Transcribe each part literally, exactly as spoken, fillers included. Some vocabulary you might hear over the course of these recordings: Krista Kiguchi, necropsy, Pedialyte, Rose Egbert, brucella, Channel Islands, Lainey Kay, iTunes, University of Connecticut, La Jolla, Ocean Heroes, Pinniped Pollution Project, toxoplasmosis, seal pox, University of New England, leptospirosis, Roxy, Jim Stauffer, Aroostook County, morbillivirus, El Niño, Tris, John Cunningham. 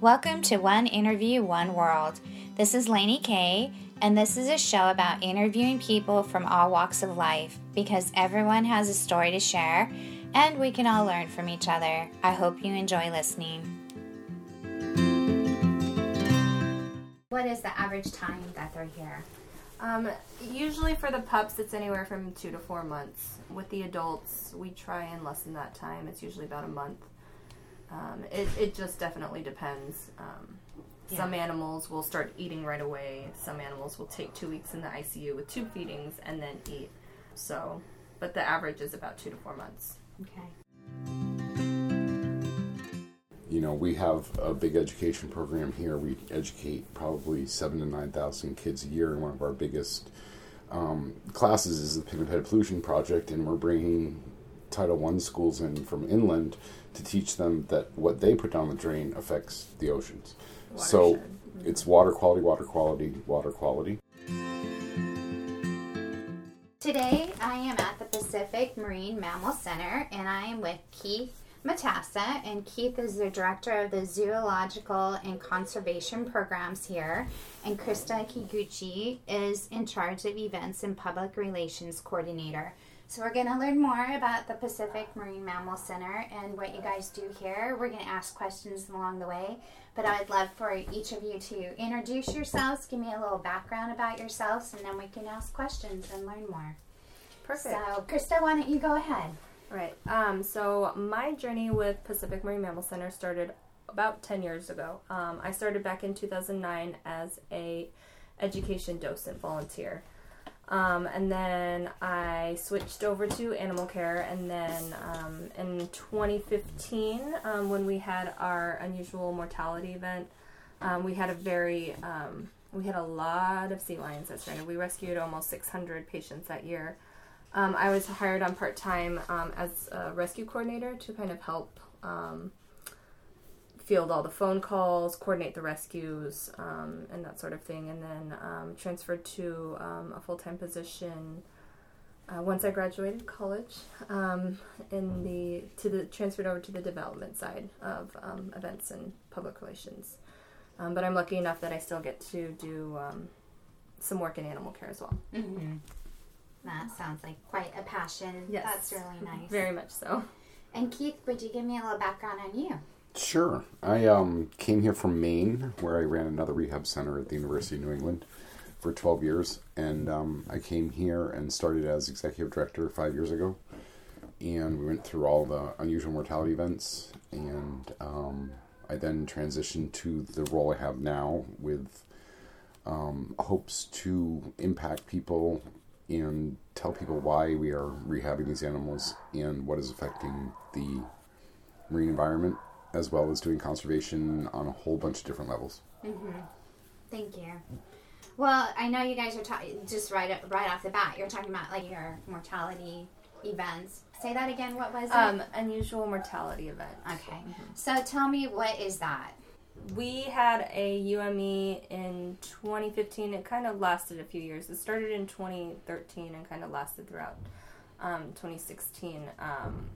Welcome to One Interview, One World. This is Lainey Kay, and this is a show about interviewing people from all walks of life, because everyone has a story to share, and we can all learn from each other. I hope you enjoy listening. What is the average time that they're here? Um, usually for the pups, it's anywhere from two to four months. With the adults, we try and lessen that time. It's usually about a month. Um, it, it just definitely depends. Um, yeah. Some animals will start eating right away. Some animals will take two weeks in the I C U with tube feedings and then eat. So, but the average is about two to four months. Okay. You know, we have a big education program here. We educate probably seven to nine thousand kids a year, and one of our biggest um, classes is the Pinniped Pollution Project, and we're bringing Title one schools in from inland to teach them that what they put down the drain affects the oceans. Watershed. So mm-hmm. It's water quality, water quality, water quality. Today I am at the Pacific Marine Mammal Center, and I am with Keith Matassa, and Keith is the director of the zoological and conservation programs here, and Krista Kiguchi is in charge of events and public relations coordinator. So we're going to learn more about the Pacific Marine Mammal Center and what you guys do here. We're going to ask questions along the way, but I'd love for each of you to introduce yourselves, give me a little background about yourselves, and then we can ask questions and learn more. Perfect. So, Krista, why don't you go ahead? Right. Um, so my journey with Pacific Marine Mammal Center started about ten years ago. Um, I started back in two thousand nine as a education docent volunteer. Um, and then I switched over to animal care, and then um, in twenty fifteen, um, when we had our unusual mortality event, um, we had a very, um, we had a lot of sea lions that stranded. We rescued almost six hundred patients that year. Um, I was hired on part-time um, as a rescue coordinator to kind of help um, field all the phone calls, coordinate the rescues, um, and that sort of thing, and then um, transferred to um, a full-time position uh, once I graduated college. Um, in the to the transferred over to the development side of um, events and public relations. Um, but I'm lucky enough that I still get to do um, some work in animal care as well. Mm-hmm. That sounds like quite a passion. Yes, that's really nice. Very much so. And Keith, would you give me a little background on you? Sure. I um, came here from Maine, where I ran another rehab center at the University of New England for twelve years. And um, I came here and started as executive director five years ago. And we went through all the unusual mortality events. And um, I then transitioned to the role I have now with um, hopes to impact people and tell people why we are rehabbing these animals and what is affecting the marine environment, as well as doing conservation on a whole bunch of different levels. Mm-hmm. Thank you. Well, I know you guys are ta- just right up, right off the bat, you're talking about like your mortality events. Say that again, what was um, it? Unusual mortality event. Okay. Mm-hmm. So tell me, what is that? We had a U M E in twenty fifteen. It kind of lasted a few years. It started in twenty thirteen and kind of lasted throughout um, twenty sixteen. Um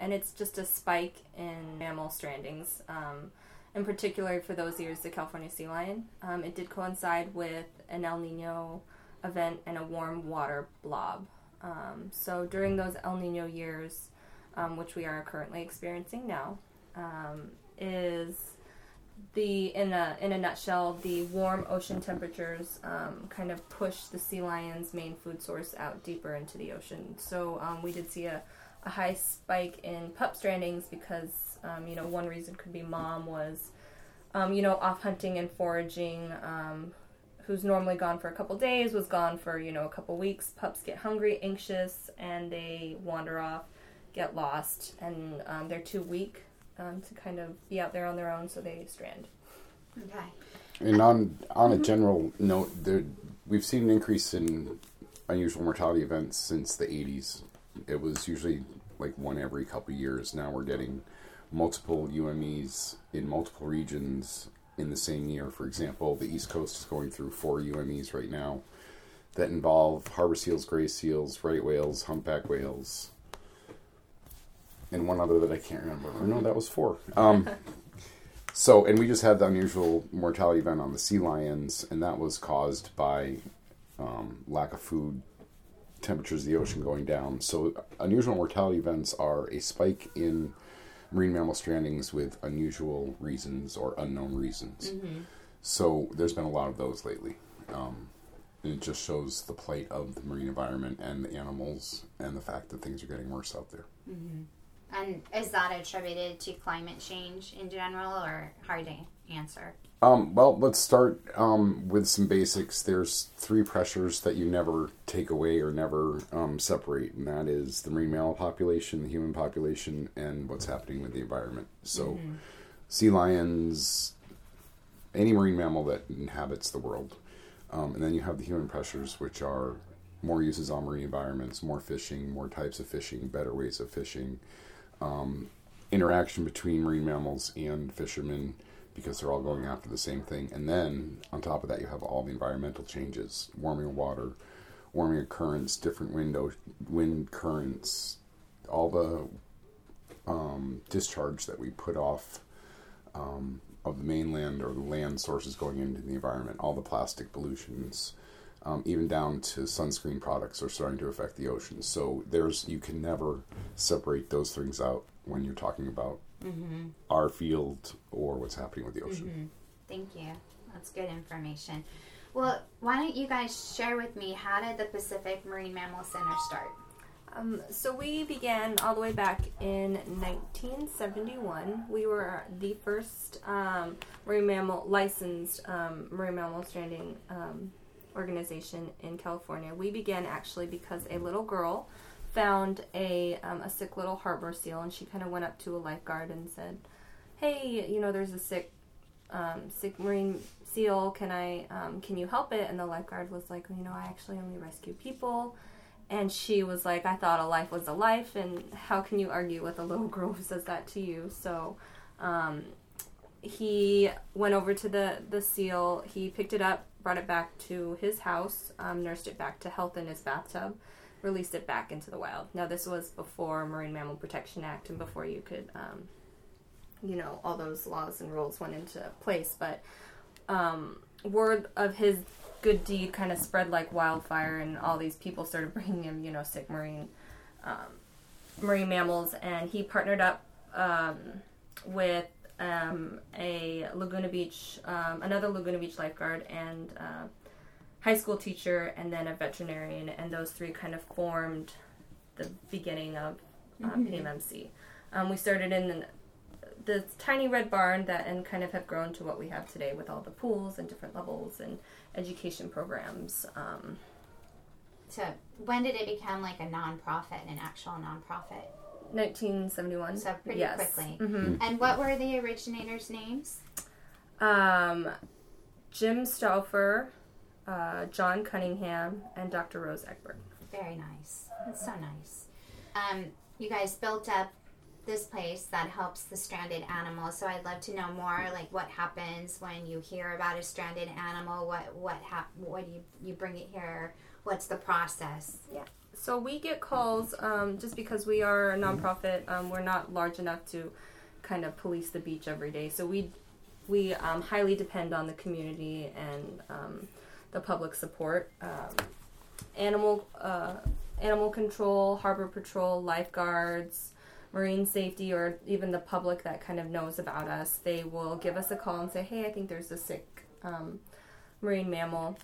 And it's just a spike in mammal strandings, um, in particular for those years, the California sea lion. Um, it did coincide with an El Niño event and a warm water blob. Um, so during those El Niño years, um, which we are currently experiencing now, um, is the in a in a nutshell, the warm ocean temperatures um, kind of push the sea lion's main food source out deeper into the ocean. So um, we did see a a high spike in pup strandings because, um, you know, one reason could be mom was, um, you know, off hunting and foraging, um, who's normally gone for a couple days, was gone for, you know, a couple weeks. Pups get hungry, anxious, and they wander off, get lost, and um, they're too weak um, to kind of be out there on their own, so they strand. Okay. And on, on a general note, there, we've seen an increase in unusual mortality events since the eighties. It was usually like one every couple of years. Now we're getting multiple U M Es in multiple regions in the same year. For example, the East Coast is going through four U M Es right now that involve harbor seals, gray seals, right whales, humpback whales, and one other that I can't remember. Or no, that was four. Um, So, and we just had the unusual mortality event on the sea lions, and that was caused by um, lack of food, temperatures of the ocean going down. So unusual mortality events are a spike in marine mammal strandings with unusual reasons or unknown reasons. Mm-hmm. So there's been a lot of those lately. Um, and it just shows the plight of the marine environment and the animals and the fact that things are getting worse out there. Mm-hmm. And is that attributed to climate change in general, or hard to answer? Um, well, let's start um, with some basics. There's three pressures that you never take away or never um, separate, and that is the marine mammal population, the human population, and what's happening with the environment. So mm-hmm. sea lions, any marine mammal that inhabits the world. Um, and then you have the human pressures, which are more uses on marine environments, more fishing, more types of fishing, better ways of fishing. Um, interaction between marine mammals and fishermen, because they're all going after the same thing. And then on top of that, you have all the environmental changes: warming of water, warming of currents, different wind wind currents, all the um, discharge that we put off um, of the mainland or the land sources going into the environment, all the plastic pollutions, Um, even down to sunscreen products are starting to affect the ocean. So there's you can never separate those things out when you're talking about mm-hmm. our field or what's happening with the ocean. Mm-hmm. Thank you. That's good information. Well, why don't you guys share with me, how did the Pacific Marine Mammal Center start? Um, so we began all the way back in nineteen seventy-one. We were the first um, marine mammal licensed um, marine mammal stranding um organization in California. We began actually because a little girl found a um, a sick little harbor seal, and she kind of went up to a lifeguard and said, "Hey, you know, there's a sick um, sick marine seal. Can I um, can you help it?" And the lifeguard was like, "You know, I actually only rescue people." And she was like, "I thought a life was a life, and how can you argue with a little girl who says that to you?" So um, he went over to the the seal. He picked it up, brought it back to his house, um, nursed it back to health in his bathtub, released it back into the wild. Now, this was before Marine Mammal Protection Act and before you could, um, you know, all those laws and rules went into place. But um, word of his good deed kind of spread like wildfire, and all these people started bringing him, you know, sick marine um, marine mammals. And he partnered up um, with Um, a Laguna Beach, um, another Laguna Beach lifeguard, and uh, high school teacher, and then a veterinarian, and those three kind of formed the beginning of uh, mm-hmm. P M M C. Um, we started in the, the tiny red barn that, and kind of have grown to what we have today with all the pools and different levels and education programs. Um, so when did it become like a nonprofit, an actual nonprofit? nineteen seventy-one. So pretty yes. quickly. Mm-hmm. And what were the originators' names? Um, Jim Stauffer, uh, John Cunningham, and Doctor Rose Egbert. Very nice. That's so nice. Um, you guys built up this place that helps the stranded animals. So I'd love to know more, like what happens when you hear about a stranded animal. What what hap- What do you you bring it here? What's the process? Yeah. So we get calls, um, just because we are a nonprofit, um, we're not large enough to kind of police the beach every day. So we we um, highly depend on the community and um, the public support. Um, animal uh, animal control, harbor patrol, lifeguards, marine safety, or even the public that kind of knows about us. They will give us a call and say, "Hey, I think there's a sick um, marine mammal."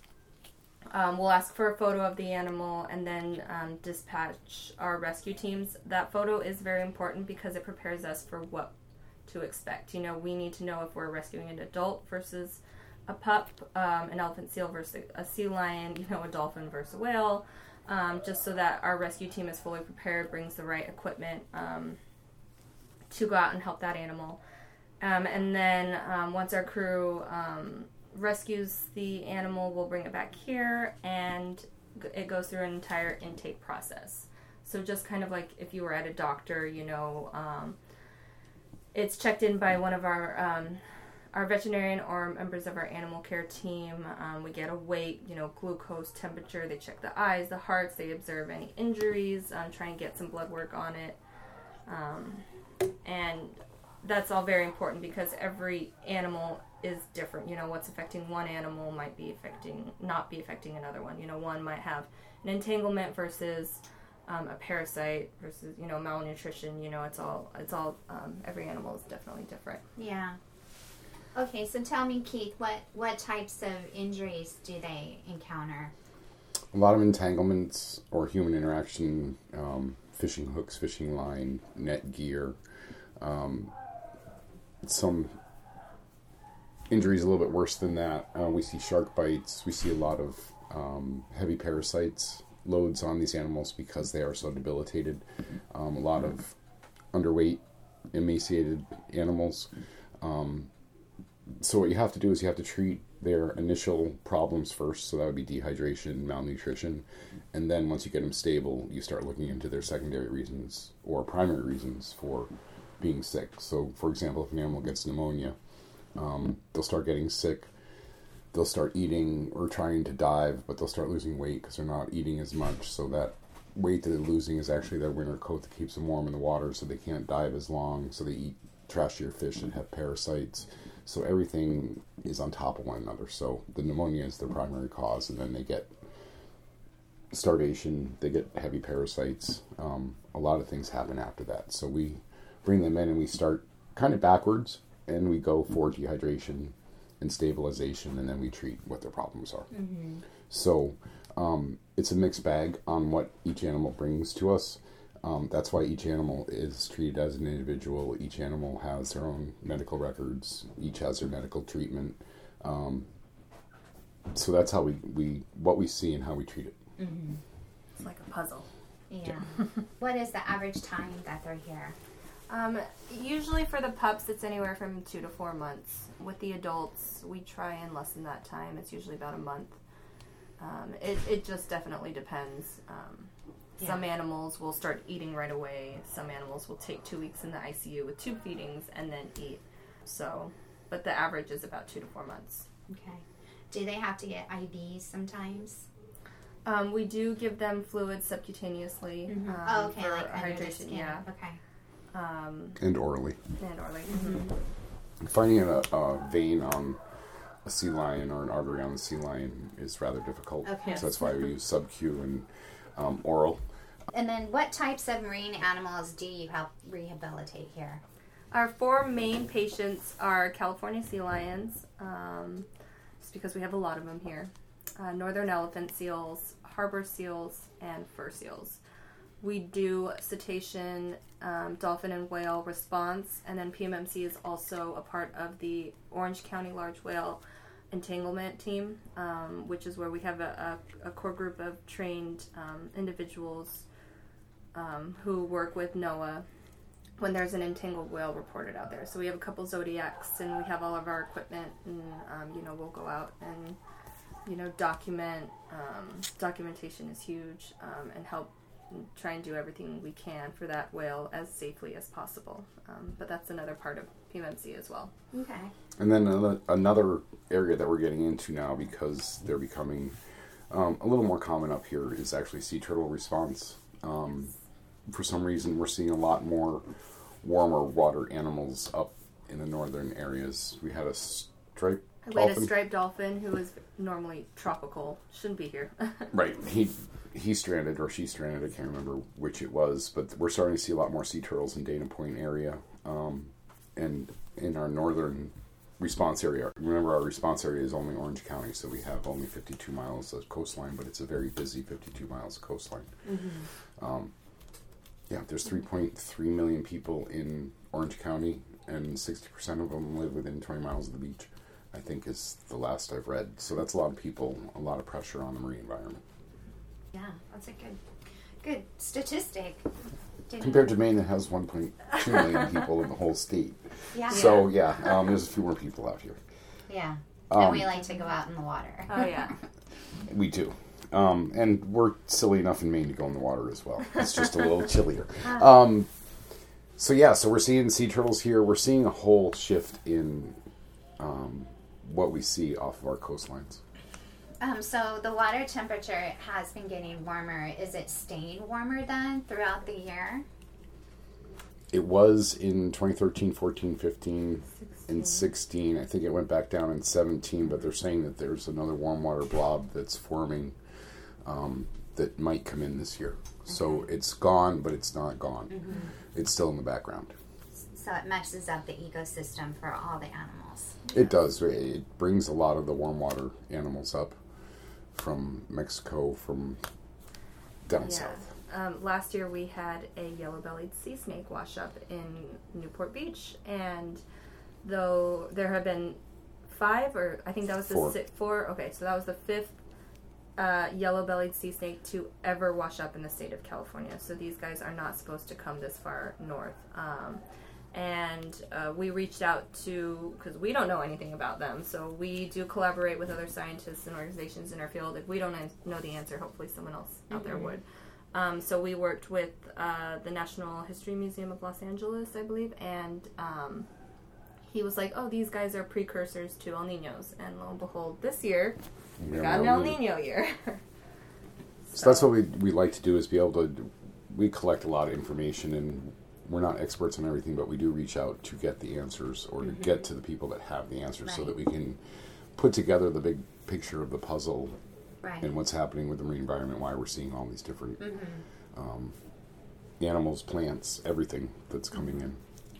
Um, we'll ask for a photo of the animal and then um, dispatch our rescue teams. That photo is very important because it prepares us for what to expect. You know, we need to know if we're rescuing an adult versus a pup, um, an elephant seal versus a sea lion, you know, a dolphin versus a whale, um, just so that our rescue team is fully prepared, brings the right equipment um, to go out and help that animal. Um, and then um, once our crew Um, rescues the animal, we'll bring it back here, and it goes through an entire intake process. So just kind of like if you were at a doctor, you know, um, it's checked in by one of our um, our veterinarian or members of our animal care team. Um, we get a weight, you know, glucose, temperature. They check the eyes, the hearts. They observe any injuries, um, try and get some blood work on it. Um, and that's all very important because every animal is different. You know, what's affecting one animal might be affecting, not be affecting another one. You know, one might have an entanglement versus um, a parasite versus, you know, malnutrition. You know, it's all, it's all, um, every animal is definitely different. Yeah. Okay, so tell me, Keith, what, what types of injuries do they encounter? A lot of entanglements or human interaction, um, fishing hooks, fishing line, net gear, um, some injuries a little bit worse than that. Uh, we see shark bites. We see a lot of um, heavy parasites loads on these animals because they are so debilitated. Um, a lot of underweight, emaciated animals. Um, so what you have to do is you have to treat their initial problems first. So that would be dehydration, malnutrition. And then once you get them stable, you start looking into their secondary reasons or primary reasons for being sick. So, for example, if an animal gets pneumonia, um, they'll start getting sick, they'll start eating or trying to dive, but they'll start losing weight because they're not eating as much. So that weight that they're losing is actually their winter coat that keeps them warm in the water, so they can't dive as long, so they eat trashier fish and have parasites. So everything is on top of one another. So the pneumonia is their primary cause, and then they get starvation, they get heavy parasites. Um, a lot of things happen after that. So we bring them in and we start kind of backwards, and we go for dehydration and stabilization, and then we treat what their problems are. Mm-hmm. So um, it's a mixed bag on what each animal brings to us. Um, that's why each animal is treated as an individual. Each animal has their own medical records. Each has their medical treatment. Um, so that's how we, we, what we see and how we treat it. Mm-hmm. It's like a puzzle. Yeah. yeah. What is the average time that they're here? Um, usually for the pups, it's anywhere from two to four months. With the adults, we try and lessen that time. It's usually about a month. Um, it, it just definitely depends. Um, yeah. Some animals will start eating right away. Some animals will take two weeks in the I C U with tube feedings and then eat. So, but the average is about two to four months. Okay. Do they have to get I Vs sometimes? Um, we do give them fluids subcutaneously. Mm-hmm. um, oh, okay. For like hydration, yeah. Okay. Um, and orally. And orally. Mm-hmm. Finding a, a vein on a sea lion or an artery on the sea lion is rather difficult. Okay. So that's why we use sub-Q and um, oral. And then what types of marine animals do you help rehabilitate here? Our four main patients are California sea lions, um, just because we have a lot of them here, uh, northern elephant seals, harbor seals, and fur seals. We do cetacean, um, dolphin, and whale response, and then P M M C is also a part of the Orange County Large Whale Entanglement Team, um, which is where we have a, a, a core group of trained um, individuals um, who work with NOAA when there's an entangled whale reported out there. So we have a couple Zodiacs, and we have all of our equipment, and um, you know, we'll go out and you know document. Um, documentation is huge, um, and help. Try and do everything we can for that whale as safely as possible. Um, but that's another part of P M M C as well. Okay. And then another, another area that we're getting into now because they're becoming um, a little more common up here is actually sea turtle response. Um, yes. For some reason, we're seeing a lot more warmer water animals up in the northern areas. We had a striped dolphin. We had a striped dolphin who is normally tropical. Shouldn't be here. Right. He... He stranded, or she stranded, I can't remember which it was, but we're starting to see a lot more sea turtles in Dana Point area, um, and in our northern response area. Remember, our response area is only Orange County, so we have only fifty-two miles of coastline, but it's a very busy fifty-two miles of coastline. Mm-hmm. Um, yeah, there's three point three million people in Orange County, and sixty percent of them live within twenty miles of the beach, I think is the last I've read. So that's a lot of people, a lot of pressure on the marine environment. Yeah, that's a good good statistic. Didn't Compared to Maine, that has one point two million people in the whole state. Yeah. So, yeah, um, there's a few more people out here. Yeah, um, and we like to go out in the water. Oh, yeah. We do. Um, and we're silly enough in Maine to go in the water as well. It's just a little chillier. Um, so, yeah, so we're seeing sea turtles here. We're seeing a whole shift in um, what we see off of our coastlines. Um, so the water temperature has been getting warmer. Is it staying warmer then throughout the year? It was in twenty thirteen, fourteen, fifteen, and sixteen. I think it went back down in seventeen, but they're saying that there's another warm water blob that's forming um, that might come in this year. Mm-hmm. So it's gone, but it's not gone. Mm-hmm. It's still in the background. So it messes up the ecosystem for all the animals. It does. It brings a lot of the warm water animals up from Mexico, from down yeah. south. Um, last year we had a yellow-bellied sea snake wash up in Newport Beach, and though there have been five, or I think that was the four. Si- four okay, so that was the fifth uh, yellow-bellied sea snake to ever wash up in the state of California. So these guys are not supposed to come this far north. Um, and uh, we reached out to, because we don't know anything about them, so we do collaborate with other scientists and organizations in our field. If we don't know the answer, hopefully someone else mm-hmm. out there would. Um, so we worked with uh, the National History Museum of Los Angeles, I believe, and um, he was like, oh, these guys are precursors to El Niños. And lo and behold, this year, we yeah, got an El Niño year. so. so that's what we we like to do, is be able to, we collect a lot of information, and we're not experts on everything, but we do reach out to get the answers, or mm-hmm. to get to the people that have the answers, right. so that we can put together the big picture of the puzzle. Right. And what's happening with the marine environment, why we're seeing all these different mm-hmm. um, animals, plants, everything that's coming in.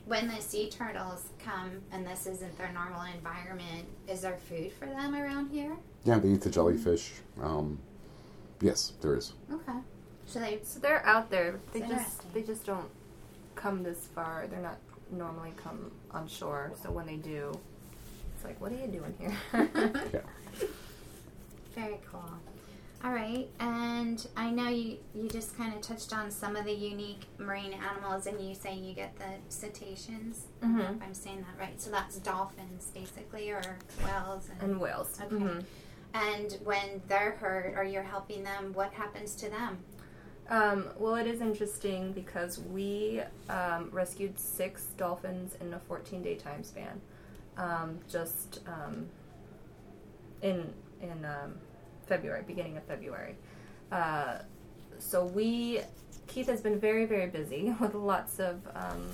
When the sea turtles come, and this isn't their normal environment, is there food for them around here? Yeah, they eat the jellyfish. Um, yes, there is. Okay. So, they, so they're out there. They just they just don't come this far. They're not normally come on shore. So when they do, it's like, what are you doing here? yeah. Very cool. All right, and I know you, you just kind of touched on some of the unique marine animals, and you say you get the cetaceans. Mm-hmm. I don't know if I'm saying that right. So that's dolphins, basically, or whales. And, and whales. Okay. Mm-hmm. And when they're hurt or you're helping them, what happens to them? Um, well, it is interesting because we um, rescued six dolphins in a fourteen-day time span. Um, just um, in... in um, February, beginning of February. Uh, so we, Keith has been very, very busy with lots of um,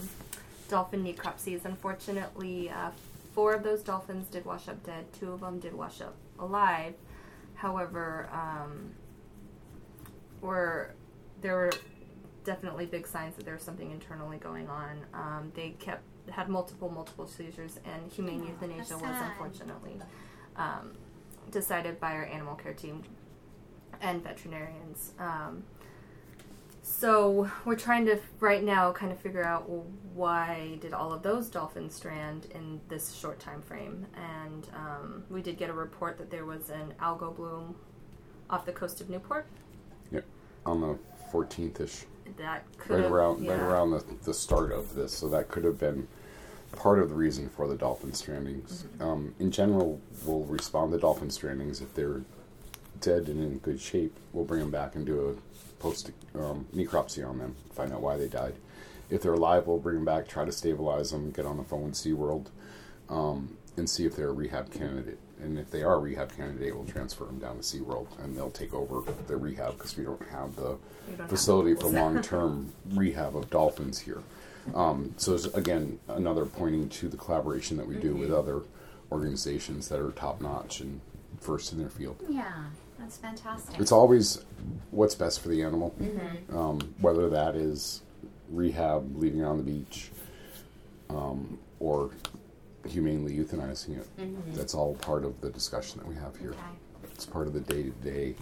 dolphin necropsies. Unfortunately, uh, four of those dolphins did wash up dead. Two of them did wash up alive. However, um, were there were definitely big signs that there was something internally going on. Um, they kept had multiple, multiple seizures, and humane oh, euthanasia was unfortunately... Um, decided by our animal care team and veterinarians. Um, so we're trying to right now kind of figure out, well, why did all of those dolphins strand in this short time frame? And um, we did get a report that there was an algal bloom off the coast of Newport. Yep, on the fourteenth-ish. That could right have, around yeah. right around the, the start of this. So that could have been part of the reason for the dolphin strandings. Mm-hmm. Um, in general, we'll respond to dolphin strandings if they're dead and in good shape. We'll bring them back and do a post um, necropsy on them, find out why they died. If they're alive, we'll bring them back, try to stabilize them, get on the phone with SeaWorld, um, and see if they're a rehab candidate. And if they are a rehab candidate, we'll transfer them down to SeaWorld, and they'll take over the rehab because we don't have the don't facility have for long-term rehab of dolphins here. Um, so there's, again, another pointing to the collaboration that we do mm-hmm. with other organizations that are top-notch and first in their field. Yeah, that's fantastic. It's always what's best for the animal, mm-hmm. um, whether that is rehab, leaving it on the beach, um, or humanely euthanizing it. Mm-hmm. That's all part of the discussion that we have here. Okay. It's part of the day-to-day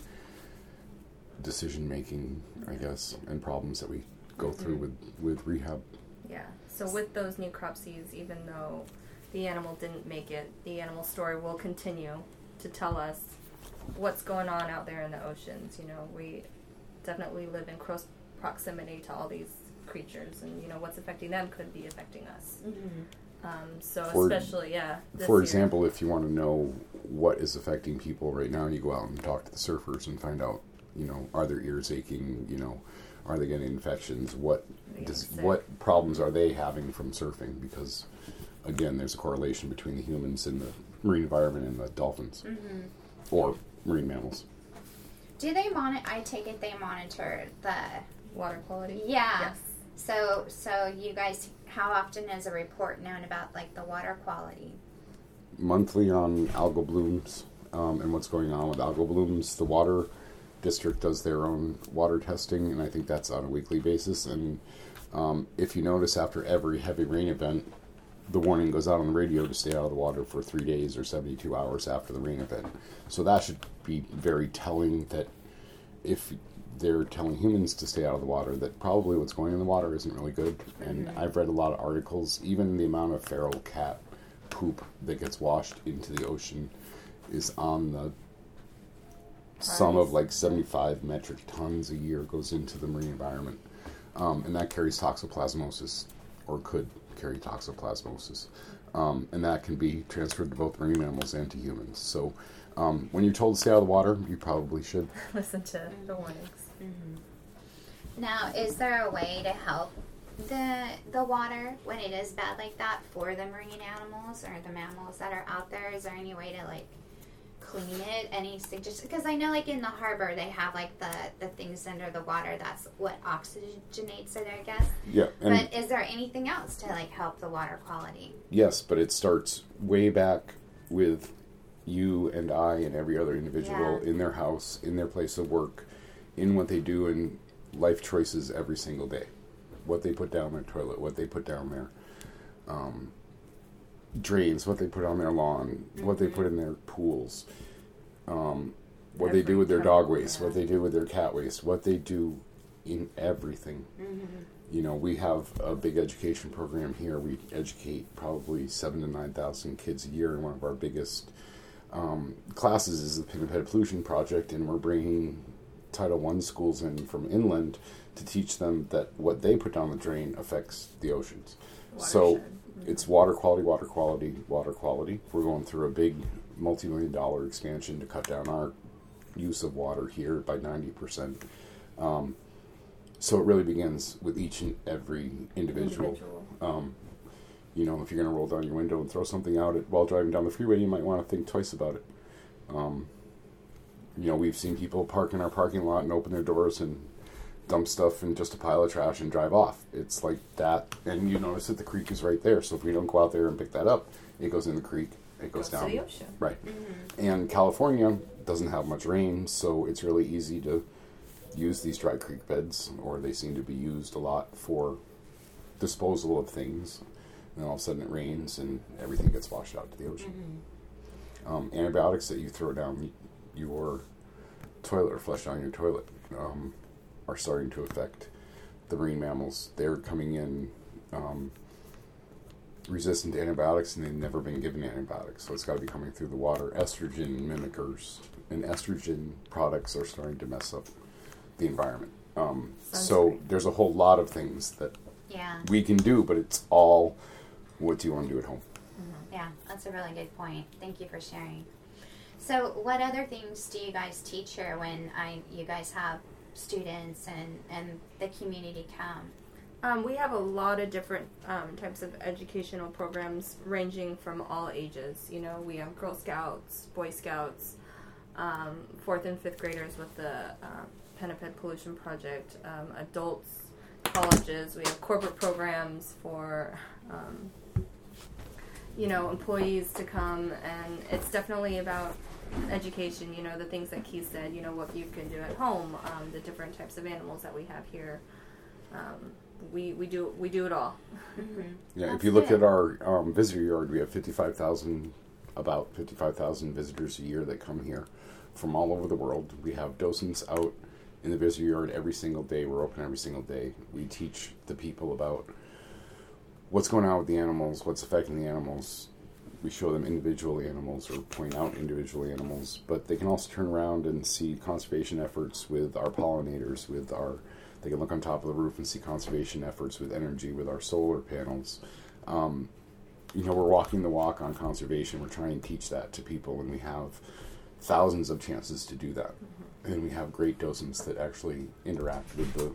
decision-making, I guess, and problems that we go through mm-hmm. with, with rehab. Yeah, so with those necropsies, even though the animal didn't make it, the animal story will continue to tell us what's going on out there in the oceans. You know, we definitely live in close proximity to all these creatures, and, you know, what's affecting them could be affecting us. Mm-hmm. Um, so for, especially, yeah. For example, year. If you want to know what is affecting people right now, you go out and talk to the surfers and find out, you know, are their ears aching, you know, are they getting infections? What does, what problems are they having from surfing? Because, again, there's a correlation between the humans and the marine environment and the dolphins. Mm-hmm. Or marine mammals. Do they monitor? I take it they monitor the water quality? Yeah. Yes. So, so you guys, how often is a report known about like the water quality? Monthly on algal blooms um, and what's going on with algal blooms. The water district does their own water testing, and I think that's on a weekly basis. And um, if you notice, after every heavy rain event, the warning goes out on the radio to stay out of the water for three days or seventy-two hours after the rain event. So that should be very telling that if they're telling humans to stay out of the water, that probably what's going in the water isn't really good. And mm-hmm. I've read a lot of articles, even the amount of feral cat poop that gets washed into the ocean is on the sum of like seventy-five metric tons a year goes into the marine environment. Um, and that carries toxoplasmosis, or could carry toxoplasmosis. Um, and that can be transferred to both marine animals and to humans. So um, when you're told to stay out of the water, you probably should. Listen to the warnings. Mm-hmm. Now, is there a way to help the the water when it is bad like that for the marine animals or the mammals that are out there? Is there any way to like clean it? Any suggestions? Because I know like in the harbor they have like the the things under the water that's what oxygenates it, I guess. Yeah. But is there anything else to like help the water quality? Yes, but it starts way back with you and I and every other individual yeah. in their house, in their place of work, in what they do in life choices every single day. What they put down their toilet, what they put down their um, drains, what they put on their lawn, mm-hmm. what they put in their pools, um, what every they do with their dog waste, yeah. what they do with their cat waste, what they do in everything. Mm-hmm. You know, we have a big education program here. We educate probably seven to nine thousand kids a year, and one of our biggest um, classes is the Pinniped Pollution Project, and we're bringing Title one schools in from inland to teach them that what they put down the drain affects the oceans. Watershed. So mm-hmm. it's water quality, water quality, water quality. We're going through a big multi-million dollar expansion to cut down our use of water here by ninety percent. Um, so it really begins with each and every individual. individual. Um, you know, if you're going to roll down your window and throw something out at, while driving down the freeway, you might want to think twice about it. Um, you know, we've seen people park in our parking lot and open their doors and dump stuff in just a pile of trash and drive off. It's like that. And you notice that the creek is right there. So if we don't go out there and pick that up, it goes in the creek. It goes, goes down. To the ocean. Right. Mm-hmm. And California doesn't have much rain, so it's really easy to use these dry creek beds, or they seem to be used a lot for disposal of things. And then all of a sudden it rains and everything gets washed out to the ocean. Mm-hmm. Um, antibiotics that you throw down your toilet or flush down your toilet um, are starting to affect the marine mammals. They're coming in um, resistant to antibiotics, and they've never been given antibiotics, so it's got to be coming through the water. Estrogen mimickers and estrogen products are starting to mess up the environment. Um, so there's a whole lot of things that yeah. we can do, but it's all what do you want to do at home. Mm-hmm. Yeah, that's a really good point. Thank you for sharing. So what other things do you guys teach here when I you guys have students and, and the community come? Um, we have a lot of different um, types of educational programs ranging from all ages. You know, we have Girl Scouts, Boy Scouts, um, fourth and fifth graders with the uh, Pinniped Pollution Project, um, adults, colleges. We have corporate programs for um, you know, employees to come, and it's definitely about education, you know, the things that Keith said, you know, what you can do at home, um, the different types of animals that we have here. Um, we, we do we do it all. Mm-hmm. Yeah, That's if you look at our um, visitor yard, we have fifty-five thousand, about fifty-five thousand visitors a year that come here from all over the world. We have docents out in the visitor yard every single day. We're open every single day. We teach the people about what's going on with the animals, what's affecting the animals. We show them individual animals or point out individual animals, but they can also turn around and see conservation efforts with our pollinators, with our, they can look on top of the roof and see conservation efforts with energy, with our solar panels. Um, you know, we're walking the walk on conservation. We're trying to teach that to people, and we have thousands of chances to do that. Mm-hmm. And we have great docents that actually interact with the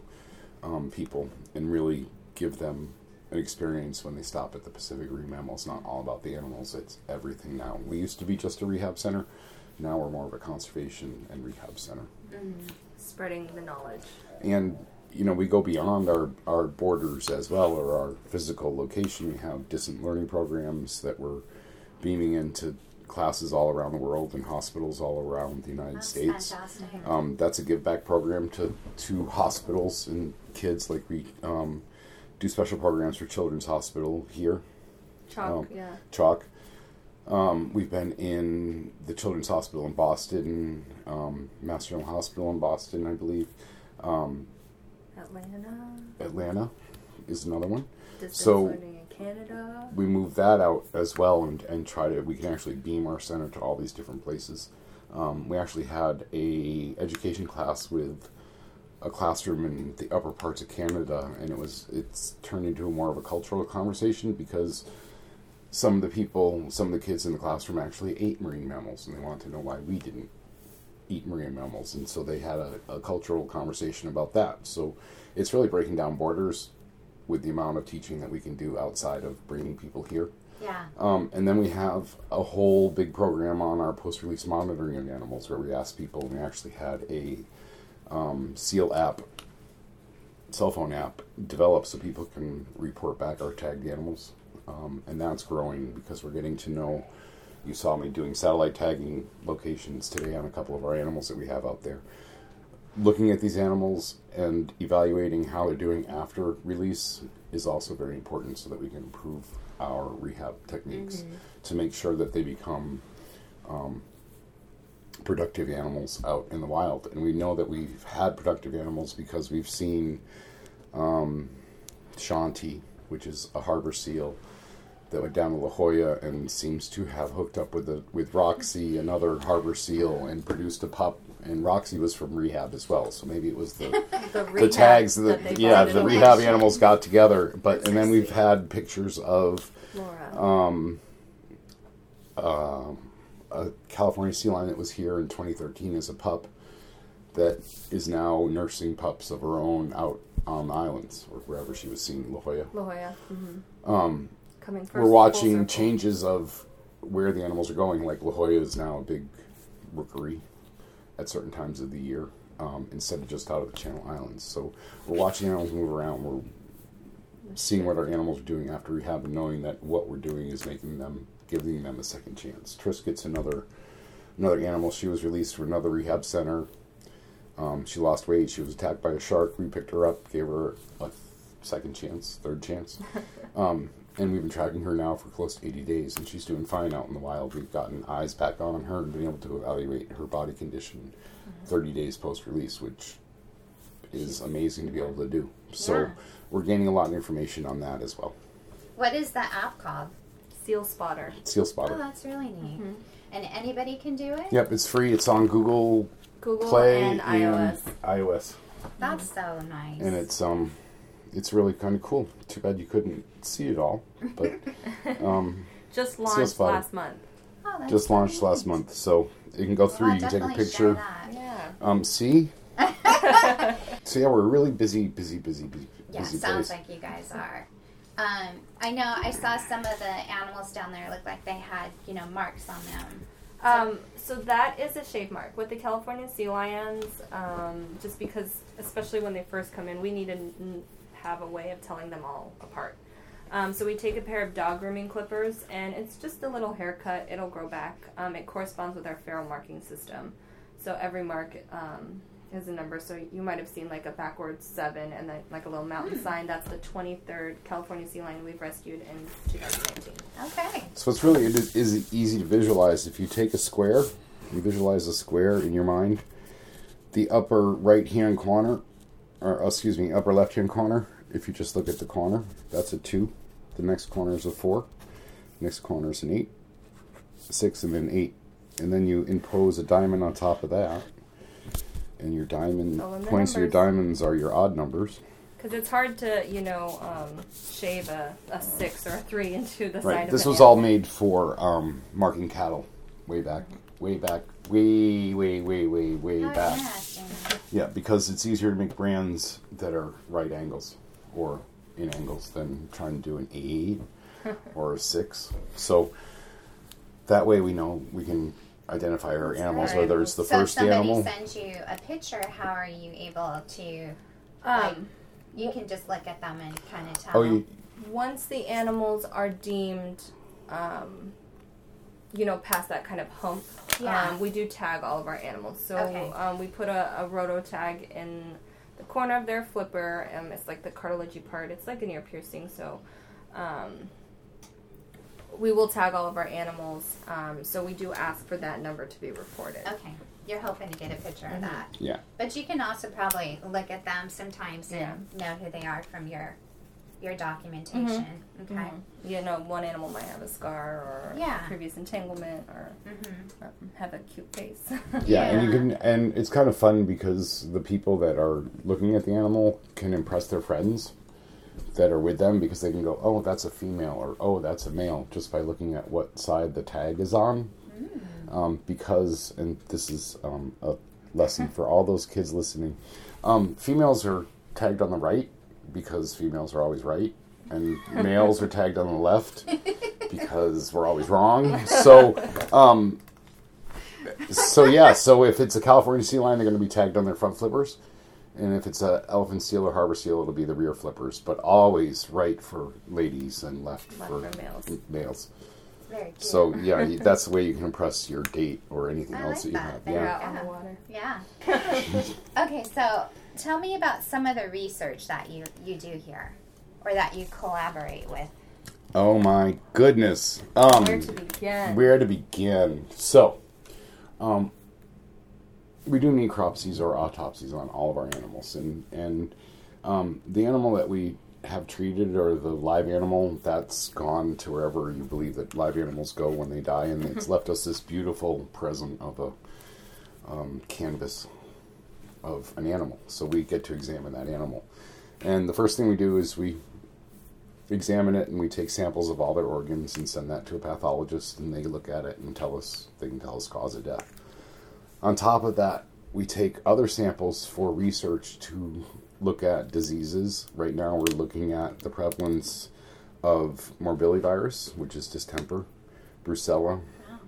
um, people and really give them an experience when they stop at the Pacific Marine Mammal. It's not all about the animals, it's everything now. We used to be just a rehab center, now we're more of a conservation and rehab center. Mm-hmm. Spreading the knowledge. And you know, we go beyond our, our borders as well, or our physical location. We have distant learning programs that we're beaming into classes all around the world and hospitals all around the United that's States. Fantastic. Um, that's a give back program to, to hospitals and kids. Like we um, do special programs for Children's Hospital here. Chalk, um, yeah. Chalk. Um, we've been in the Children's Hospital in Boston, um, Mass General Hospital in Boston, I believe. Um, Atlanta. Atlanta is another one. Distance so learning in Canada. We move that out as well, and, and try to, we can actually beam our center to all these different places. Um, we actually had a education class with a classroom in the upper parts of Canada, and it was, it's turned into a more of a cultural conversation, because some of the people, some of the kids in the classroom actually ate marine mammals, and they wanted to know why we didn't eat marine mammals, and so they had a, a cultural conversation about that. So it's really breaking down borders with the amount of teaching that we can do outside of bringing people here. Yeah. Um, and then we have a whole big program on our post-release monitoring of animals, where we asked people, and we actually had a um, seal app, cell phone app, developed so people can report back our tagged animals. Um, and that's growing, because we're getting to know, you saw me doing satellite tagging locations today on a couple of our animals that we have out there. Looking at these animals and evaluating how they're doing after release is also very important, so that we can improve our rehab techniques mm-hmm. to make sure that they become um, productive animals out in the wild. And we know that we've had productive animals because we've seen um, Shanti, which is a harbor seal that went down to La Jolla and seems to have hooked up with a, with Roxy, another harbor seal, and produced a pup. And Roxy was from rehab as well, so maybe it was the the, the tags that, that yeah the rehab animals got together. But and then we've had pictures of Laura. um uh, a California sea lion that was here in twenty thirteen as a pup, that is now nursing pups of her own out on the islands or wherever she was seen. La Jolla. La Jolla. Mm-hmm. Um, Coming first. We're watching changes of where the animals are going. Like La Jolla is now a big rookery at certain times of the year, um, instead of just out of the Channel Islands. So we're watching animals move around. We're seeing what our animals are doing after rehab, and knowing that what we're doing is making them, giving them a second chance. Tris gets another another animal. She was released from another rehab center. Um, she lost weight. She was attacked by a shark. We picked her up, gave her a second chance, third chance. Um, and we've been tracking her now for close to eighty days, and she's doing fine out in the wild. We've gotten eyes back on her and been able to evaluate her body condition mm-hmm. thirty days post-release, which is amazing to be able to do. So yeah. We're gaining a lot of information on that as well. What is that app called? Seal Spotter. Seal Spotter. Oh, that's really neat. Mm-hmm. And anybody can do it? Yep, it's free. It's on Google Google Play and iOS. And iOS. That's so nice. And it's um, it's really kind of cool. Too bad you couldn't see it all, but um, just launched last month. Oh, that's just launched nice. last month, so you can go well, through. I'll you can take a picture. Yeah. Um, see. So yeah, we're really busy, busy, busy, busy. Yeah, busy sounds place. Like you guys are. Um, I know. I saw some of the animals down there looked like they had, you know, marks on them. Um, so that is a shave mark with the California sea lions, um, just because, especially when they first come in, we need to n- have a way of telling them all apart. Um, so we take a pair of dog grooming clippers, and it's just a little haircut. It'll grow back. Um, it corresponds with our feral marking system. So every mark um, is a number. So you might have seen like a backwards seven and then like a little mountain mm. sign. That's the twenty-third California sea lion we've rescued in two thousand nineteen. Okay. So it's really, it is, is easy to visualize. If you take a square, you visualize a square in your mind, the upper right-hand corner, or excuse me, upper left-hand corner, if you just look at the corner, that's a two. The next corner is a four. Next corner is an eight. Six and then eight. And then you impose a diamond on top of that. And your diamond, oh, and points of your diamonds are your odd numbers. Because it's hard to, you know, um, shave a, a six or a three into the right. side of this was animal. All made for um, marking cattle way back, way back, way, way, way, way, way oh, back. Yeah. yeah, because it's easier to make brands that are right angles or in angles than trying to do an eight or a six. So that way we know we can identify our animals, right. whether it's the so first if animal. So somebody sends you a picture, how are you able to Um, like you can just look at them and kind of tell. Oh, you, once the animals are deemed, um, you know, past that kind of hump, yeah. um, we do tag all of our animals. So okay. um, we put a, a roto tag in the corner of their flipper. Um, it's like the cartilagey part. It's like an ear piercing. So um, we will tag all of our animals. Um, so we do ask for that number to be reported. Okay. You're hoping to get a picture mm-hmm. of that. Yeah. But you can also probably look at them sometimes and yeah. know who they are from your your documentation. Mm-hmm. Okay. Mm-hmm. You know, one animal might have a scar or yeah. a previous entanglement or mm-hmm. um, have a cute face. yeah, yeah, and you can, and it's kind of fun because the people that are looking at the animal can impress their friends that are with them because they can go, oh, that's a female or oh, that's a male just by looking at what side the tag is on. Mm. Um, because, and this is um, a lesson for all those kids listening, um, females are tagged on the right because females are always right, and males are tagged on the left because we're always wrong. So, um, so yeah, so if it's a California sea lion, they're going to be tagged on their front flippers, and if it's an elephant seal or harbor seal, it'll be the rear flippers, but always right for ladies and left, left for, for males. males. Very cute. So, yeah, that's the way you can impress your date or anything I else like that, that you have. Yeah. You yeah. yeah. Okay, so tell me about some of the research that you, you do here or that you collaborate with. Oh, my goodness. Um, where to begin? Where to begin? So, um, we do necropsies or autopsies on all of our animals. And, and um, the animal that we have treated or the live animal that's gone to wherever you believe that live animals go when they die, and it's left us this beautiful present of a um, canvas of an animal. So we get to examine that animal, and the first thing we do is we examine it, and we take samples of all their organs and send that to a pathologist, and they look at it and tell us they can tell us cause of death. On top of that, we take other samples for research to look at diseases. Right now we're looking at the prevalence of morbillivirus, which is distemper, brucella,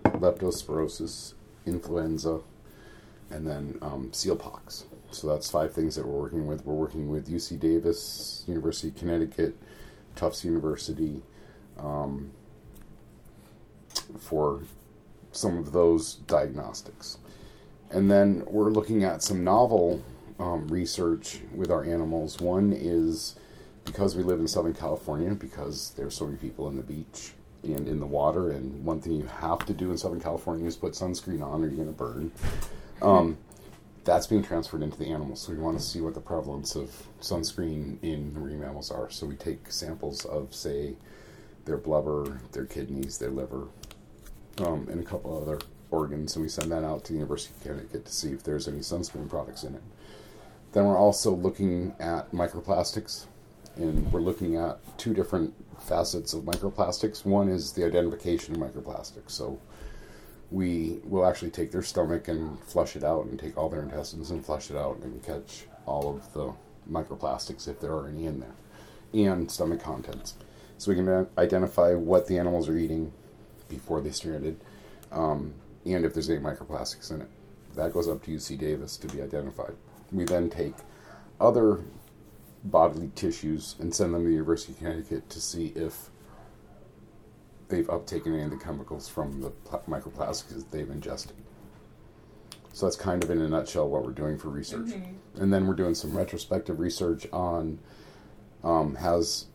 wow. leptospirosis, influenza, and then um, seal pox. So that's five things that we're working with. We're working with U C Davis, University of Connecticut, Tufts University um, for some of those diagnostics. And then we're looking at some novel Um, research with our animals. One is because we live in Southern California, because there's so many people on the beach and in the water, and one thing you have to do in Southern California is put sunscreen on or you're going to burn. Um, that's being transferred into the animals, so we want to see what the prevalence of sunscreen in marine mammals are. So we take samples of, say, their blubber, their kidneys, their liver, um, and a couple other organs, and we send that out to the University of Connecticut to see if there's any sunscreen products in it. Then we're also looking at microplastics, and we're looking at two different facets of microplastics. One is the identification of microplastics. So we will actually take their stomach and flush it out and take all their intestines and flush it out and catch all of the microplastics if there are any in there, and stomach contents. So we can identify what the animals are eating before they stranded um, and if there's any microplastics in it. That goes up to U C Davis to be identified. We then take other bodily tissues and send them to the University of Connecticut to see if they've uptaken any of the chemicals from the pl- microplastics that they've ingested. So that's kind of in a nutshell what we're doing for research. Mm-hmm. And then we're doing some retrospective research on um, has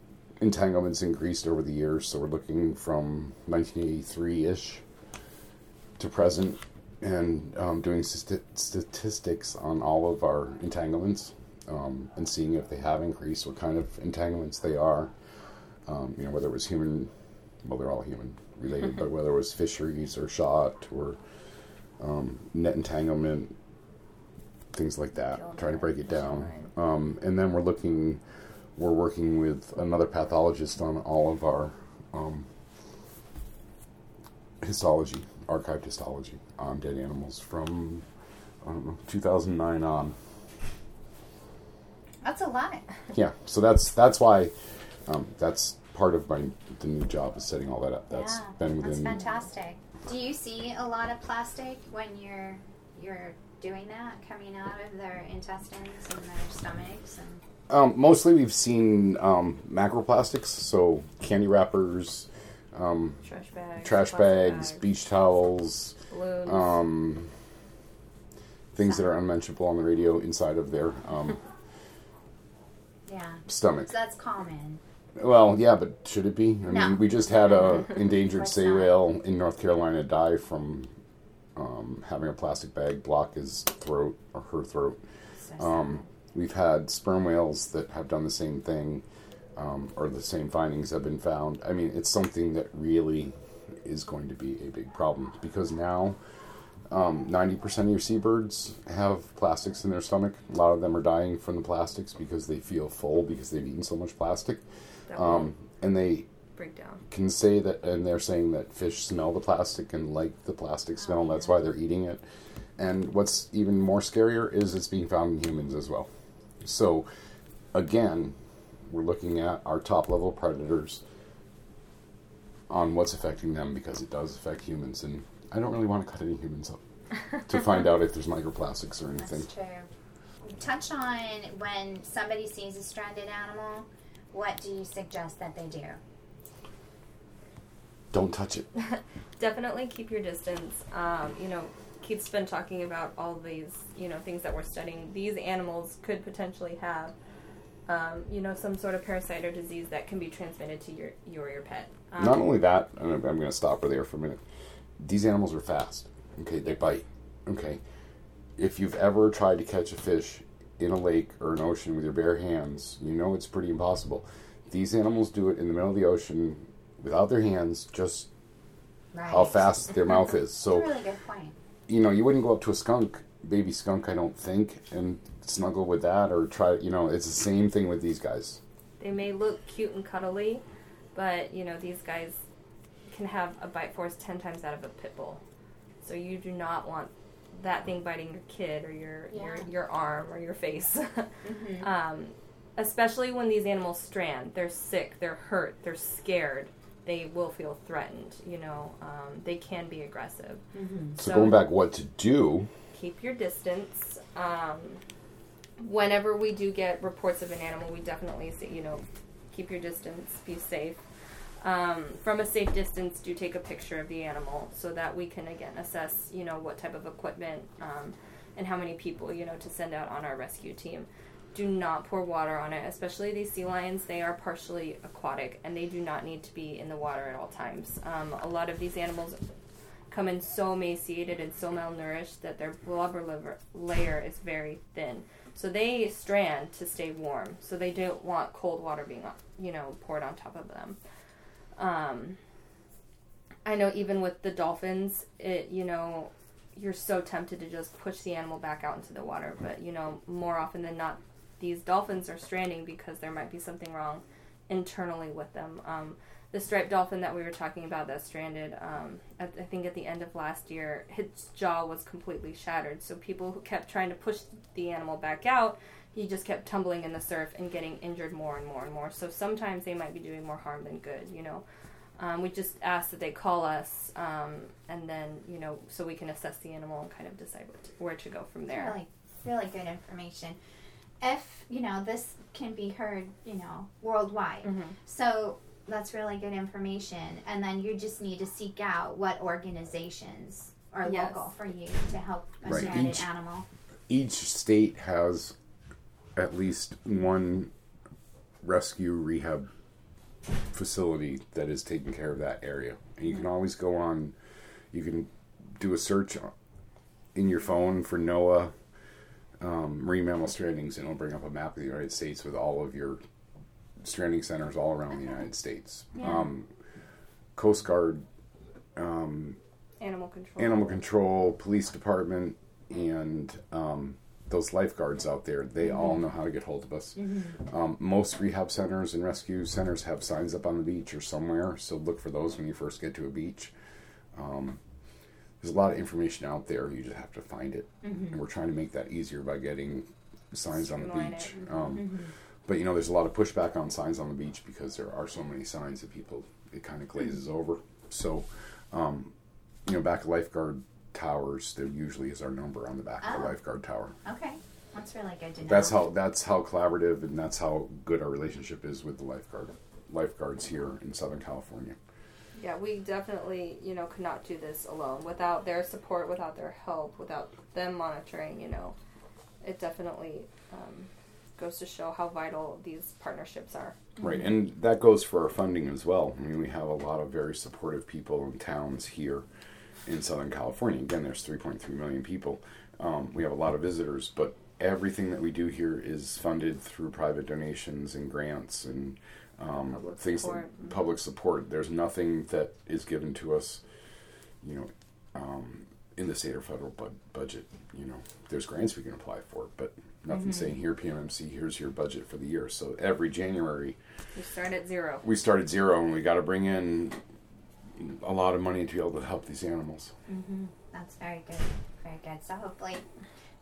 entanglements increased over the years. So we're looking from nineteen eighty-three-ish to present, and um, doing st- statistics on all of our entanglements um, and seeing if they have increased, what kind of entanglements they are, um, you know, whether it was human, well, they're all human related, but whether it was fisheries or shot or um, net entanglement, things like that, trying to break it down. Um, and then we're looking, we're working with another pathologist on all of our um, histology. Archived histology on dead animals from, I don't know, two thousand nine on. That's a lot. Yeah, so that's that's why, um, that's part of my the new job is setting all that up. That's yeah, been within. That's fantastic. Do you see a lot of plastic when you're you're doing that coming out of their intestines and their stomachs and? Um, mostly we've seen um, macroplastics, so candy wrappers, um, trash bags, trash bags, bags, beach towels, balloons. Um, things that are unmentionable on the radio inside of their um, yeah. stomach. So that's common. Well, yeah, but should it be? I no. mean, we just had a endangered sea whale in North Carolina die from um, having a plastic bag block his throat or her throat. So um, we've had sperm whales that have done the same thing, um, or the same findings have been found. I mean, it's something that really is going to be a big problem because now Um, ninety percent of your seabirds have plastics in their stomach. A lot of them are dying from the plastics because they feel full because they've eaten so much plastic. Um, and they break down. Can say that, and they're saying that fish smell the plastic and like the plastic smell, and that's why they're eating it. And what's even more scarier is it's being found in humans as well. So, again, we're looking at our top-level predators on what's affecting them because it does affect humans, and I don't really want to cut any humans up to find out if there's microplastics or anything. That's true. Touch on when somebody sees a stranded animal, what do you suggest that they do? Don't touch it. Definitely keep your distance. Um, you know, Keith's been talking about all these, you know, things that we're studying. These animals could potentially have, um, you know, some sort of parasite or disease that can be transmitted to your, you or your pet. Um, Not only that, and I'm going to stop her there for a minute. These animals are fast. Okay, they bite. Okay, if you've ever tried to catch a fish in a lake or an ocean with your bare hands, you know it's pretty impossible. These animals do it in the middle of the ocean without their hands, just right. how fast their mouth is. So, that's a really good point. You know, you wouldn't go up to a skunk, baby skunk, I don't think, and snuggle with that or try. You know, it's the same thing with these guys. They may look cute and cuddly, but you know these guys can have a bite force ten times out of a pit bull. So you do not want that thing biting your kid or your yeah. your, your arm or your face. Mm-hmm. um, especially when these animals strand. They're sick, they're hurt, they're scared. They will feel threatened, you know. Um, they can be aggressive. Mm-hmm. So, so going back, what to do? Keep your distance. Um, whenever we do get reports of an animal, we definitely say, you know, keep your distance, be safe. Um, from a safe distance, do take a picture of the animal so that we can, again, assess, you know, what type of equipment um, and how many people, you know, to send out on our rescue team. Do not pour water on it, especially these sea lions. They are partially aquatic, and they do not need to be in the water at all times. Um, a lot of these animals come in so emaciated and so malnourished that their blubber liver layer is very thin. So they strand to stay warm, so they don't want cold water being, you know, poured on top of them. Um, I know even with the dolphins, it, you know, you're so tempted to just push the animal back out into the water, but, you know, more often than not, these dolphins are stranding because there might be something wrong internally with them. Um, the striped dolphin that we were talking about that stranded, um, at, I think at the end of last year, his jaw was completely shattered, so people who kept trying to push the animal back out, he just kept tumbling in the surf and getting injured more and more and more. So sometimes they might be doing more harm than good, you know. Um, we just ask that they call us, um, and then, you know, so we can assess the animal and kind of decide what to, where to go from there. Really, really good information. If, you know, this can be heard, you know, worldwide. Mm-hmm. So that's really good information. And then you just need to seek out what organizations are yes. local for you to help a right. stranded each, animal. Each state has at least one rescue rehab facility that is taking care of that area. And you can always go on, you can do a search in your phone for NOAA um, marine mammal strandings, and it'll bring up a map of the United States with all of your stranding centers all around the United States. Yeah. Um, Coast Guard, um, Animal Control, Animal Control, Police Department, and um, those lifeguards out there, they mm-hmm. all know how to get hold of us. Mm-hmm. Um, most rehab centers and rescue centers have signs up on the beach or somewhere, so look for those when you first get to a beach. Um, there's a lot of information out there. You just have to find it. Mm-hmm. And we're trying to make that easier by getting signs on the beach. Um, mm-hmm. But, you know, there's a lot of pushback on signs on the beach because there are so many signs that people, it kind of glazes mm-hmm. over. So, um, you know, back at lifeguard towers, there usually is our number on the back oh. of the lifeguard tower. Okay. That's really good to know. That's how, that's how collaborative and that's how good our relationship is with the lifeguard, lifeguards here in Southern California. Yeah, we definitely, you know, could not do this alone. Without their support, without their help, without them monitoring, you know, it definitely um, goes to show how vital these partnerships are. Right, and that goes for our funding as well. I mean, we have a lot of very supportive people in towns here in Southern California. Again, there's three point three million people. Um, we have a lot of visitors, but everything that we do here is funded through private donations and grants and um, public things, support. Like public support. There's nothing that is given to us, you know, um, in the state or federal bu- budget. You know, there's grants we can apply for, but nothing mm-hmm. saying here, P M M C, here's your budget for the year. So every January, we start at zero. We start at zero, and we got to bring in a lot of money to be able to help these animals. Mm-hmm. That's very good. Very good. So hopefully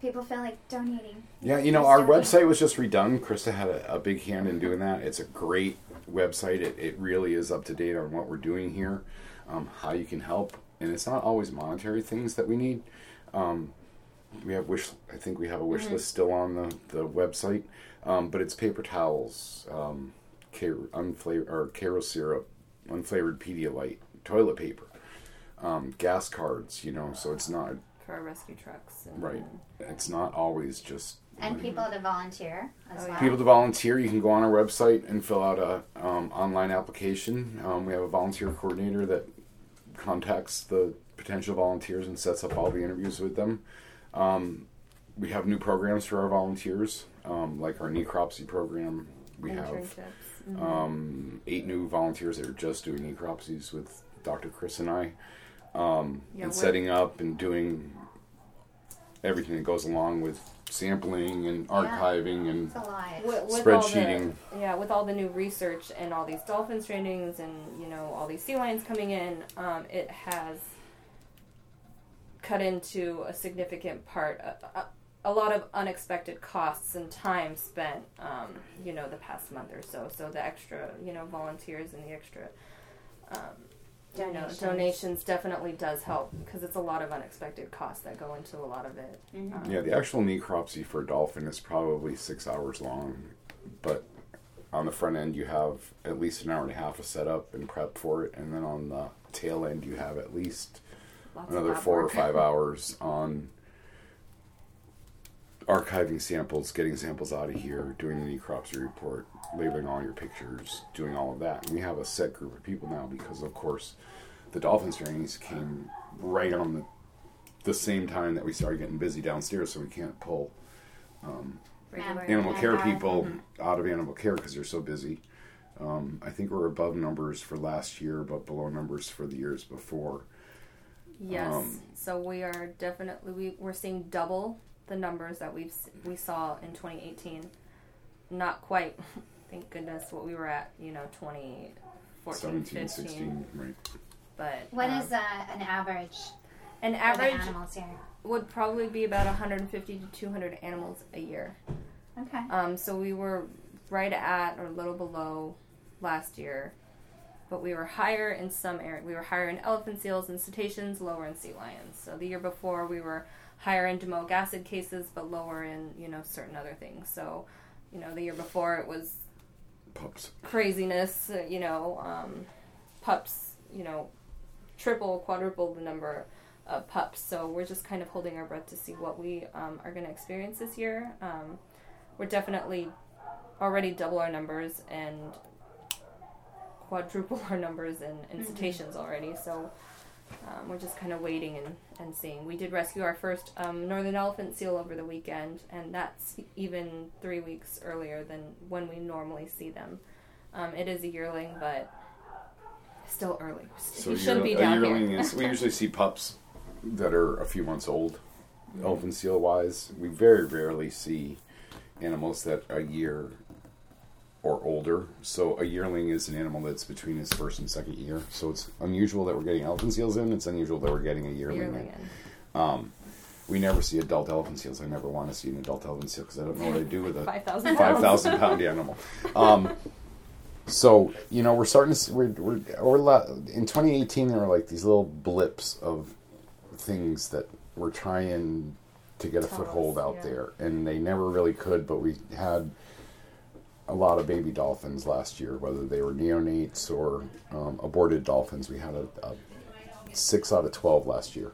people feel like donating. Yeah, you know, our website was just redone. Krista had a, a big hand in doing that. It's a great website. It, it really is up to date on what we're doing here, um, how you can help. And it's not always monetary things that we need. Um, we have wish. I think we have a wish mm-hmm. list still on the, the website. Um, but it's paper towels, um, K- unfla- or Karo syrup, unflavored Pedialyte, toilet paper, um, gas cards, you know, so it's not... For our rescue trucks. And right. It's not always just... And money. People to volunteer as oh, well. People to volunteer. You can go on our website and fill out a um, online application. Um, we have a volunteer coordinator that contacts the potential volunteers and sets up all the interviews with them. Um, we have new programs for our volunteers, um, like our necropsy program. We have um, eight new volunteers that are just doing necropsies with Doctor Chris and I, um, yeah, and setting up and doing everything that goes along with sampling and archiving yeah, and with, with spreadsheeting. The, yeah, with all the new research and all these dolphin strandings and, you know, all these sea lions coming in, um, it has cut into a significant part, a, a lot of unexpected costs and time spent, um, you know, the past month or so. So the extra, you know, volunteers and the extra... Um, Donations. No, donations definitely does help because it's a lot of unexpected costs that go into a lot of it. Mm-hmm. Um, yeah, the actual necropsy for a dolphin is probably six hours long, but on the front end you have at least an hour and a half of setup and prep for it, and then on the tail end you have at least Lots another four work. or five hours on archiving samples, getting samples out of here, doing the necropsy report, labeling all your pictures, doing all of that. And we have a set group of people now because, of course, the dolphin strandings came right on the, the same time that we started getting busy downstairs, so we can't pull um, animal care people out of animal care because they're so busy. Um, I think we're above numbers for last year, but below numbers for the years before. Yes, um, so we are definitely, we, we're seeing double the numbers that we we saw in twenty eighteen, not quite, thank goodness, what we were at, you know, twenty fourteen, seventeen, fifteen. sixteen, right. But what um, is uh, an average? An average animals here would probably be about one hundred fifty to two hundred animals a year. Okay. Um. So we were right at or a little below last year, but we were higher in some areas. We were higher in elephant seals and cetaceans, lower in sea lions. So the year before we were higher in domoic acid cases, but lower in, you know, certain other things. So, you know, the year before it was pups craziness, you know, um, pups, you know, triple, quadruple the number of pups. So we're just kind of holding our breath to see what we um, are going to experience this year. Um, we're definitely already double our numbers and quadruple our numbers in, in mm-hmm. cetaceans already. So... Um, we're just kind of waiting and, and seeing. We did rescue our first um, northern elephant seal over the weekend, and that's even three weeks earlier than when we normally see them. Um, it is a yearling, but still early. So he should be down here. Is, we usually see pups that are a few months old, mm-hmm. elephant seal-wise. We very rarely see animals that are a year or older. So a yearling is an animal that's between his first and second year. So it's unusual that we're getting elephant seals in. It's unusual that we're getting a yearling, yearling in. in. Um, we never see adult elephant seals. I never want to see an adult elephant seal because I don't know what I do with a five thousand pound animal. Um, so, you know, we're starting to see, we're, we're, we're la- in twenty eighteen there were like these little blips of things that were trying to get a Tunnels, foothold out yeah. there, and they never really could, but we had a lot of baby dolphins last year, whether they were neonates or um, aborted dolphins. We had a, a six out of twelve last year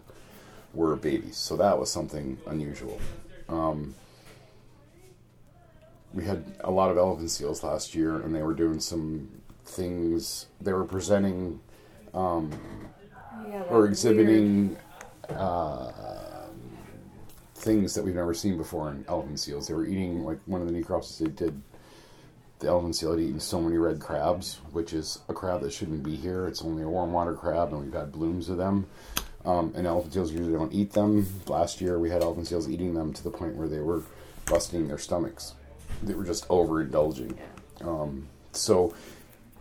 were babies, so that was something unusual. Um, we had a lot of elephant seals last year, and they were doing some things. They were presenting um, yeah, or exhibiting uh, things that we've never seen before in elephant seals. They were eating, like one of the necropsies they did, the elephant seal had eaten so many red crabs, which is a crab that shouldn't be here. It's only a warm water crab, and we've had blooms of them. Um, and elephant seals usually don't eat them. Last year, we had elephant seals eating them to the point where they were busting their stomachs. They were just overindulging. Um, so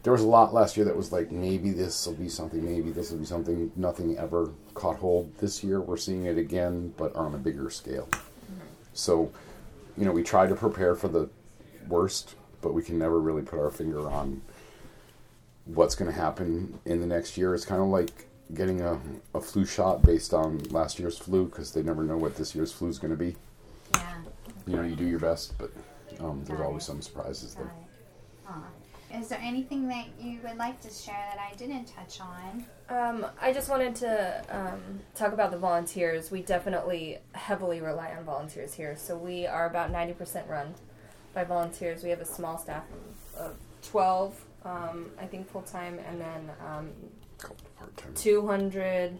there was a lot last year that was like, maybe this will be something, maybe this will be something. Nothing ever caught hold. This year, we're seeing it again, but on a bigger scale. So, you know, we try to prepare for the worst, but we can never really put our finger on what's going to happen in the next year. It's kind of like getting a, a flu shot based on last year's flu, because they never know what this year's flu is going to be. Yeah. You know, you do your best, but um, there's always some surprises there. Huh. Is there anything that you would like to share that I didn't touch on? Um, I just wanted to um, talk about the volunteers. We definitely heavily rely on volunteers here, so we are about ninety percent run by volunteers. We have a small staff of twelve, um, I think full-time, and then um, part-time. two hundred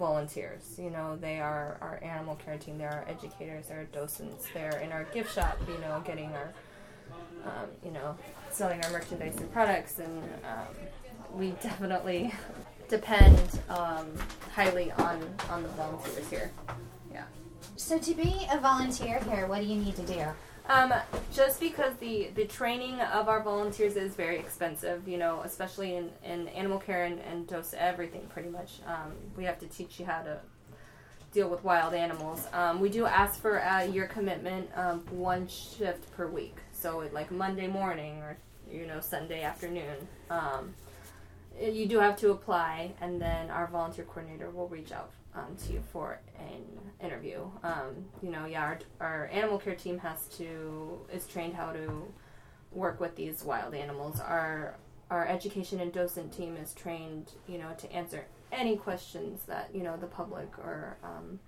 volunteers. You know, they are our animal care team, they're our educators, they're our docents, they're in our gift shop, you know, getting our, um, you know, selling our merchandise and products, and um, we definitely depend um, highly on, on the volunteers here. Yeah. So to be a volunteer here, what do you need to do? Um, just because the, the training of our volunteers is very expensive, you know, especially in, in animal care and, and dose everything pretty much. Um, we have to teach you how to deal with wild animals. Um, we do ask for a year commitment of one shift per week. So like Monday morning or, you know, Sunday afternoon. Um, you do have to apply, and then our volunteer coordinator will reach out Um, to you for an interview. Um, you know, yeah, our, our animal care team has to, is trained how to work with these wild animals. Our our education and docent team is trained, you know, to answer any questions that, you know, the public or, um,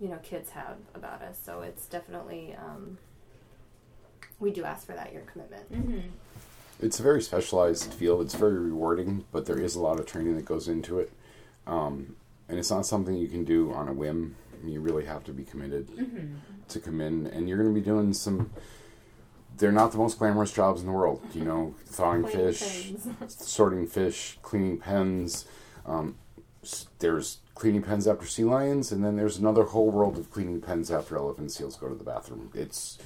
you know, kids have about us. So it's definitely, um, we do ask for that year commitment. Mm-hmm. It's a very specialized field. It's very rewarding, but there is a lot of training that goes into it. Um, And it's not something you can do on a whim. You really have to be committed mm-hmm. to come in. And you're going to be doing some... They're not the most glamorous jobs in the world. You know, thawing fish, sorting fish, cleaning pens. Um, there's cleaning pens after sea lions, and then there's another whole world of cleaning pens after elephant seals go to the bathroom. It's...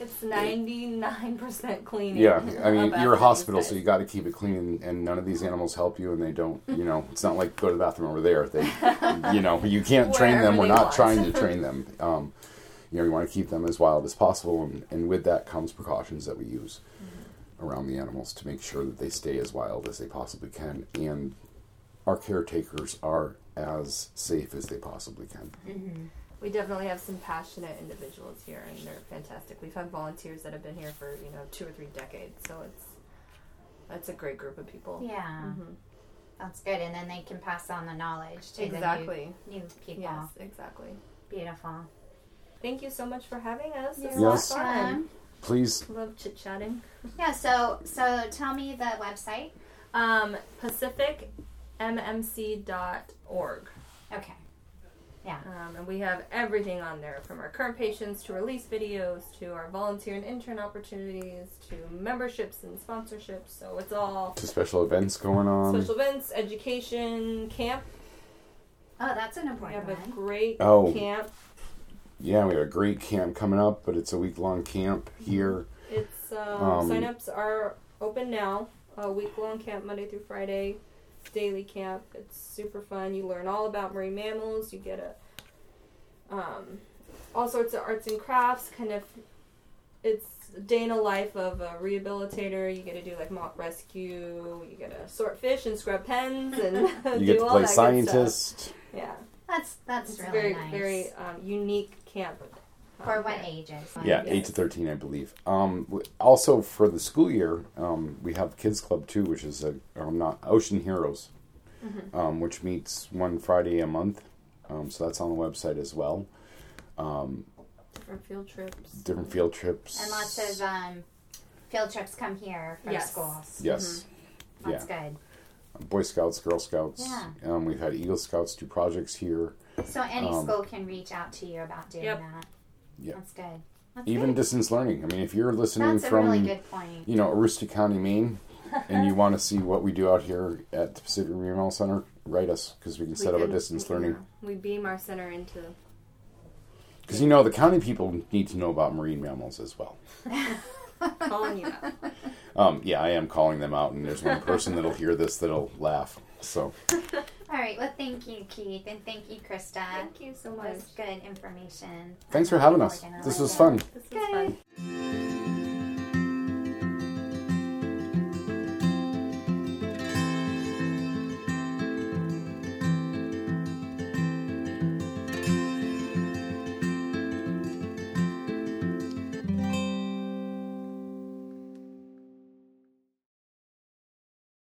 It's ninety-nine percent clean. Yeah, I mean, you're a hospital, so you got to keep it clean, and, and none of these animals help you, and they don't, you know, it's not like go to the bathroom over there. They, you know, you can't train them. We're not want. trying to train them. Um, you know, you want to keep them as wild as possible, and, and with that comes precautions that we use mm-hmm. around the animals to make sure that they stay as wild as they possibly can, and our caretakers are as safe as they possibly can. Mm-hmm. We definitely have some passionate individuals here, and they're fantastic. We've had volunteers that have been here for, you know, two or three decades, so it's that's a great group of people. Yeah. Mm-hmm. That's good, and then they can pass on the knowledge to exactly. the new, new people. Yes, exactly. Beautiful. Thank you so much for having us. This yes. was fun. Please. Love chit-chatting. Yeah, so, so tell me the website. Um, Pacific M M C dot org. Okay. Yeah, um, and we have everything on there, from our current patients to release videos to our volunteer and intern opportunities to memberships and sponsorships. So it's all to special events going on. Special events, education, camp. Oh, that's an important one. We have one. a great oh. camp. Yeah, we have a great camp coming up, but it's a week long camp here. It's um, um, sign-ups are open now. A week long camp, Monday through Friday. Daily camp. It's super fun. You learn all about marine mammals. You get a um, all sorts of arts and crafts. Kind of, it's a day in the life of a rehabilitator. You get to do like mock rescue. You get to sort fish and scrub pens, and you do get to all play that scientist. Good stuff. Yeah. That's that's it's really very, nice. Very um, unique camp. Um, for what ages? Um, yeah, eight to thirteen, I believe. Um, also for the school year, um, we have Kids Club too, which is a um, not Ocean Heroes, mm-hmm. um, which meets one Friday a month. Um, so that's on the website as well. Um, different field trips. Different field trips. And lots of um, field trips come here from yes. schools. Yes. Mm-hmm. That's yeah. good. Boy Scouts, Girl Scouts. Yeah. Um, we've had Eagle Scouts do projects here. So any um, school can reach out to you about doing yep. that. Yeah. That's good. That's Even good. distance learning. I mean, if you're listening That's from, a really good point. you know, Aroostook County, Maine, and you want to see what we do out here at the Pacific Marine Mammal Center, write us because we can we set can, up a distance we learning. We beam our center into... Because, you know, the county people need to know about marine mammals as well. Calling you out. Um, yeah, I am calling them out, and there's one person that'll hear this that'll laugh. So. All right. Well, thank you, Keith, and thank you, Krista. Thank you so much. That was good information. Thanks for having us. This was fun. This was fun.